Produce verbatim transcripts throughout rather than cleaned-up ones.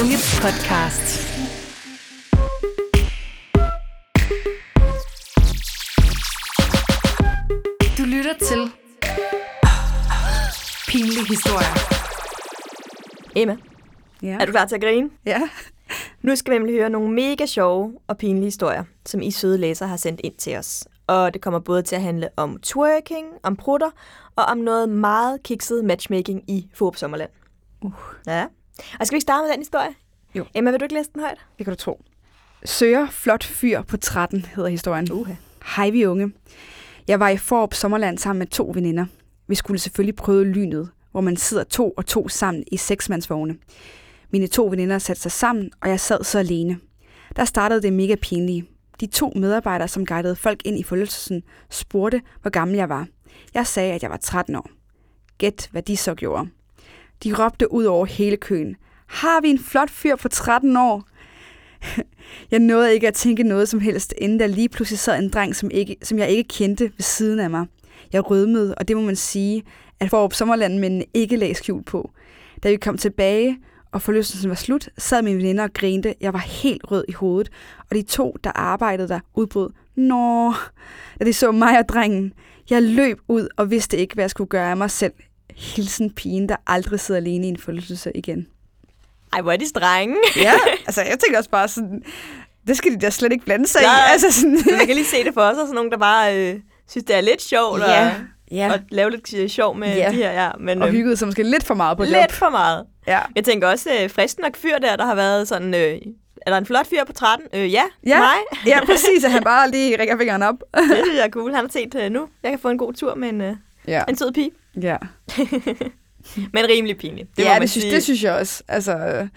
Unge Podcast. Du lytter til Pinlige Historier. Emma, ja. Er du klar til at grine? Ja. Nu skal vi nemlig høre nogle mega sjove og pinlige historier, som I søde læsere har sendt ind til os. Og det kommer både til at handle om twerking, om prutter og om noget meget kikset matchmaking i Fårup Sommerland. Uh. Ja. Og skal vi ikke starte med den historie? Jo. Emma, vil du ikke læse den højt? Det kan du tro. Søger flot fyr på tretten, hedder historien. Uh. Hej vi unge. Jeg var i Fårup Sommerland sammen med to veninder. Vi skulle selvfølgelig prøve lynet, hvor man sidder to og to sammen i seksmandsvogne. Mine to veninder satte sig sammen, og jeg sad så alene. Der startede det mega pinlige. De to medarbejdere, som guidede folk ind i forlystelsen, spurgte, hvor gammel jeg var. Jeg sagde, at jeg var tretten år. Gæt, hvad de så gjorde. De råbte ud over hele køen. Har vi en flot fyr på tretten år? Jeg nåede ikke at tænke noget som helst, inden der lige pludselig sad en dreng, som, ikke, som jeg ikke kendte ved siden af mig. Jeg rødmede, og det må man sige, at Fårup Sommerland-mændene ikke lagde skjul på. Da vi kom tilbage, og forlystelsen var slut, sad mine veninder og grinte. Jeg var helt rød i hovedet, og de to, der arbejdede der, udbrød. Nå, da de så mig og drengen. Jeg løb ud og vidste ikke, hvad jeg skulle gøre af mig selv. Hilsen pigen, der aldrig sidder alene i en forlystelse igen. Ej, hvor er de strenge. Ja, altså jeg tænker også bare sådan, det skal de da slet ikke blande sig i. Altså, sådan. Man kan lige se det for os, og sådan nogen, der bare øh, synes, det er lidt sjovt, ja. og, ja. og lave lidt sjov med ja. de her. Ja. Men, og hyggede sig måske lidt for meget på job. Lidt for meget. Ja. Jeg tænker også, øh, fristen og fyr der, der har været sådan, øh, er der en flot fyr på tretten? Øh, ja, ja. mig. Ja, præcis, at han bare lige rækker fingeren op. Det synes jeg er cool. Han har set øh, nu, jeg kan få en god tur med en, øh, ja. en sød pige. Ja. Men rimelig pinligt. Det ja, det synes, det synes jeg også. Altså, øh,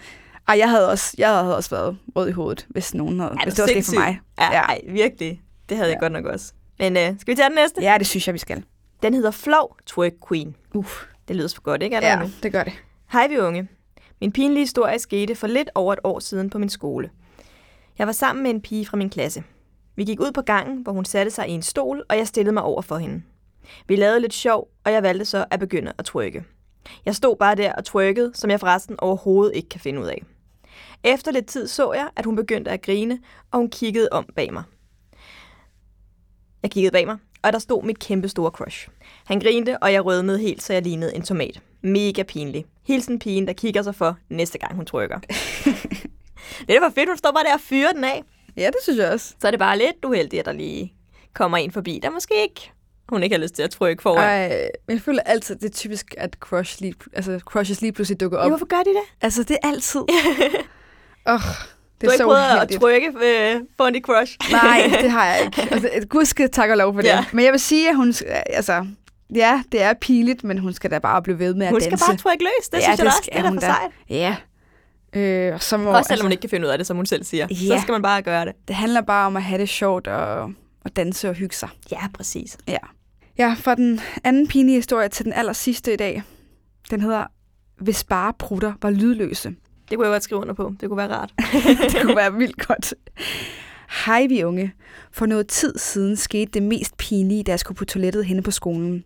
ej, jeg havde også, jeg havde også været rød i hovedet, hvis nogen havde. Ja, hvis det var sket for mig. Ja, ja. Ej, virkelig. Det havde ja. jeg godt nok også. Men øh, skal vi tage den næste? Ja, det synes jeg, vi skal. Den hedder Flov Twerk Queen. Uff, det lyder så godt, ikke? Ja, det gør det. Hej vi unge. Min pinlige historie skete for lidt over et år siden på min skole. Jeg var sammen med en pige fra min klasse. Vi gik ud på gangen, hvor hun satte sig i en stol, og jeg stillede mig over for hende. Vi lavede lidt sjov, og jeg valgte så at begynde at twerke. Jeg stod bare der og twerkede, som jeg forresten overhovedet ikke kan finde ud af. Efter lidt tid så jeg, at hun begyndte at grine, og hun kiggede om bag mig. Jeg kiggede bag mig, og der stod mit kæmpe store crush. Han grinte, og jeg rødmede helt, så jeg lignede en tomat. Mega pinlig. Hilsen pigen, der kigger sig for næste gang, hun trykker. Det var fedt, hun står bare der og fyrer den af. Ja, det synes jeg også. Så er det bare lidt uheldigt, at der lige kommer en forbi, der måske ikke hun ikke har lyst til at trykke foran. Ej, men jeg føler altid, det er typisk, at crush lige, altså, crushes lige pludselig dukker op. Ja, hvorfor gør de det? Altså, det er altid. Åh, oh, det er så uheldigt. Du har ikke prøvet at trykke på en crush? Nej, det har jeg ikke. Altså, Gud skal takke og lov for det. Ja. Men jeg vil sige, at hun altså. Ja, det er piligt, men hun skal da bare blive ved med hun at danse. Hun skal bare trykke løs, det ja, synes det jeg også, det er for sejt. Ja. Øh, og så må, også selvom altså, hun ikke kan finde ud af det, som hun selv siger, ja. Så skal man bare gøre det. Det handler bare om at have det sjovt og, og danse og hygge sig. Ja, præcis. Ja. Ja, fra den anden pinlige historie til den aller sidste i dag, den hedder, hvis bare prutter var lydløse. Det kunne jeg godt skrive under på, det kunne være rart. Det kunne være vildt godt. Hej vi unge. For noget tid siden skete det mest pinlige, da jeg skulle på toilettet henne på skolen.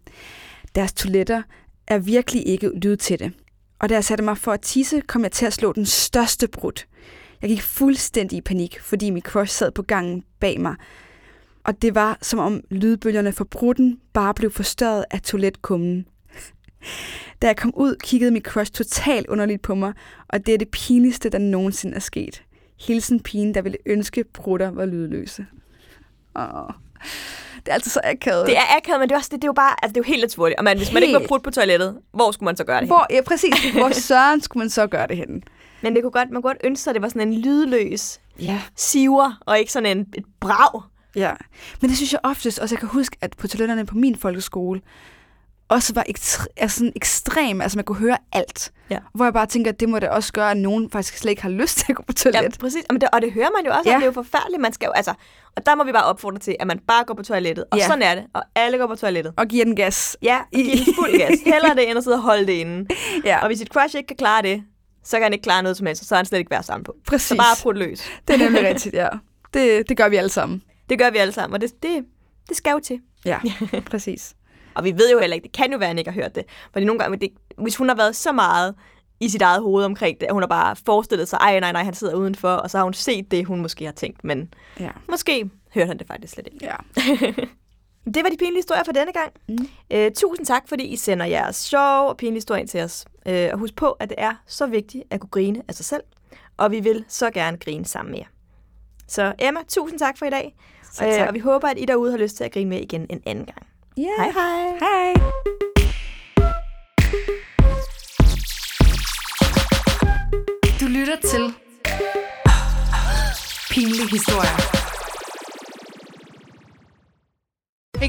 Deres toiletter er virkelig ikke lydtætte. Og da jeg satte mig for at tisse, kom jeg til at slå den største brud. Jeg gik fuldstændig i panik, fordi min crush sad på gangen bag mig. Og det var som om lydbølgerne fra brudden bare blev forstørret af toiletkummen. Da jeg kom ud, kiggede min crush totalt underligt på mig, og det er det pinligste, der nogensinde er sket. Hilsen pigen, der ville ønske, prutter var lydløse. Åh. Det er altid så akavet. Det er akavet, men det er, også, det, det er jo bare altså, det er jo helt lidt svurligt. Og man, hvis man helt ikke var prut på toilettet, hvor skulle man så gøre det hvor, henne? Ja, præcis. Hvor søren skulle man så gøre det henne? Men det kunne godt, man kunne godt ønske sig, at det var sådan en lydløs yeah. siver, og ikke sådan en, et brag. Ja, men det synes jeg oftest, også jeg kan huske, at på toiletterne på min folkeskole, også var ekstre, altså sådan ekstrem, altså man kunne høre alt. Ja. Hvor jeg bare tænker, at det må da også gøre, at nogen faktisk slet ikke har lyst til at gå på toilet. Ja, præcis. Og det, og det hører man jo også, ja. Det er jo forfærdeligt. Man skal jo, altså, og der må vi bare opfordre til, at man bare går på toilettet. Og ja. Sådan er det. Og alle går på toilettet. Og giver den gas. Ja, og giver den fuld gas. Heller det end at sidde og holde det inde. Ja. Og hvis et crush ikke kan klare det, så kan han ikke klare noget som helst, så er han slet ikke værd sammen på. Præcis. Så bare prøv det løs. Det er nemlig rigtigt, ja. Det, det gør vi alle sammen. Det gør vi alle sammen, og det, det, det skal jo til. Ja, præcis. Og vi ved jo heller ikke, det kan jo være, at han ikke har hørt det. Fordi nogle gange, det, hvis hun har været så meget i sit eget hoved omkring det, at hun har bare forestillet sig, ej, nej, nej, han sidder udenfor, og så har hun set det, hun måske har tænkt. Men ja. Måske hørte han det faktisk slet ikke. Ja. Det var de pinlige historier for denne gang. Mm. Øh, tusind tak, fordi I sender jeres sjove og pinlige historier ind til os. Øh, og husk på, at det er så vigtigt at kunne grine af sig selv. Og vi vil så gerne grine sammen med jer. Så Emma, tusind tak for i dag. Øh, og vi håber, at I derude har lyst til at grine med igen en anden gang. Yeah. Hej hej. Hej. Du lytter til Pinlige Historier. Hey